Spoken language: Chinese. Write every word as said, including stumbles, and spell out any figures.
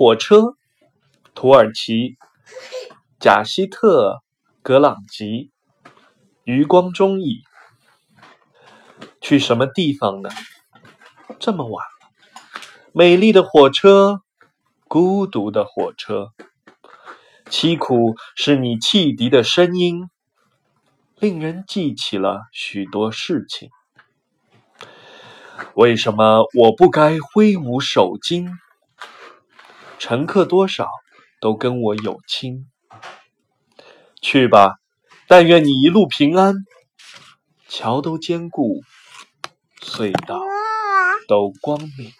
火车，土耳其，贾希特·格朗吉，余光中译。去什么地方呢？这么晚了，美丽的火车，孤独的火车，凄苦是你汽笛的声音，令人记起了许多事情。为什么我不该挥舞手巾？乘客多少都跟我有亲。去吧，但愿你一路平安。桥都坚固，隧道都光明。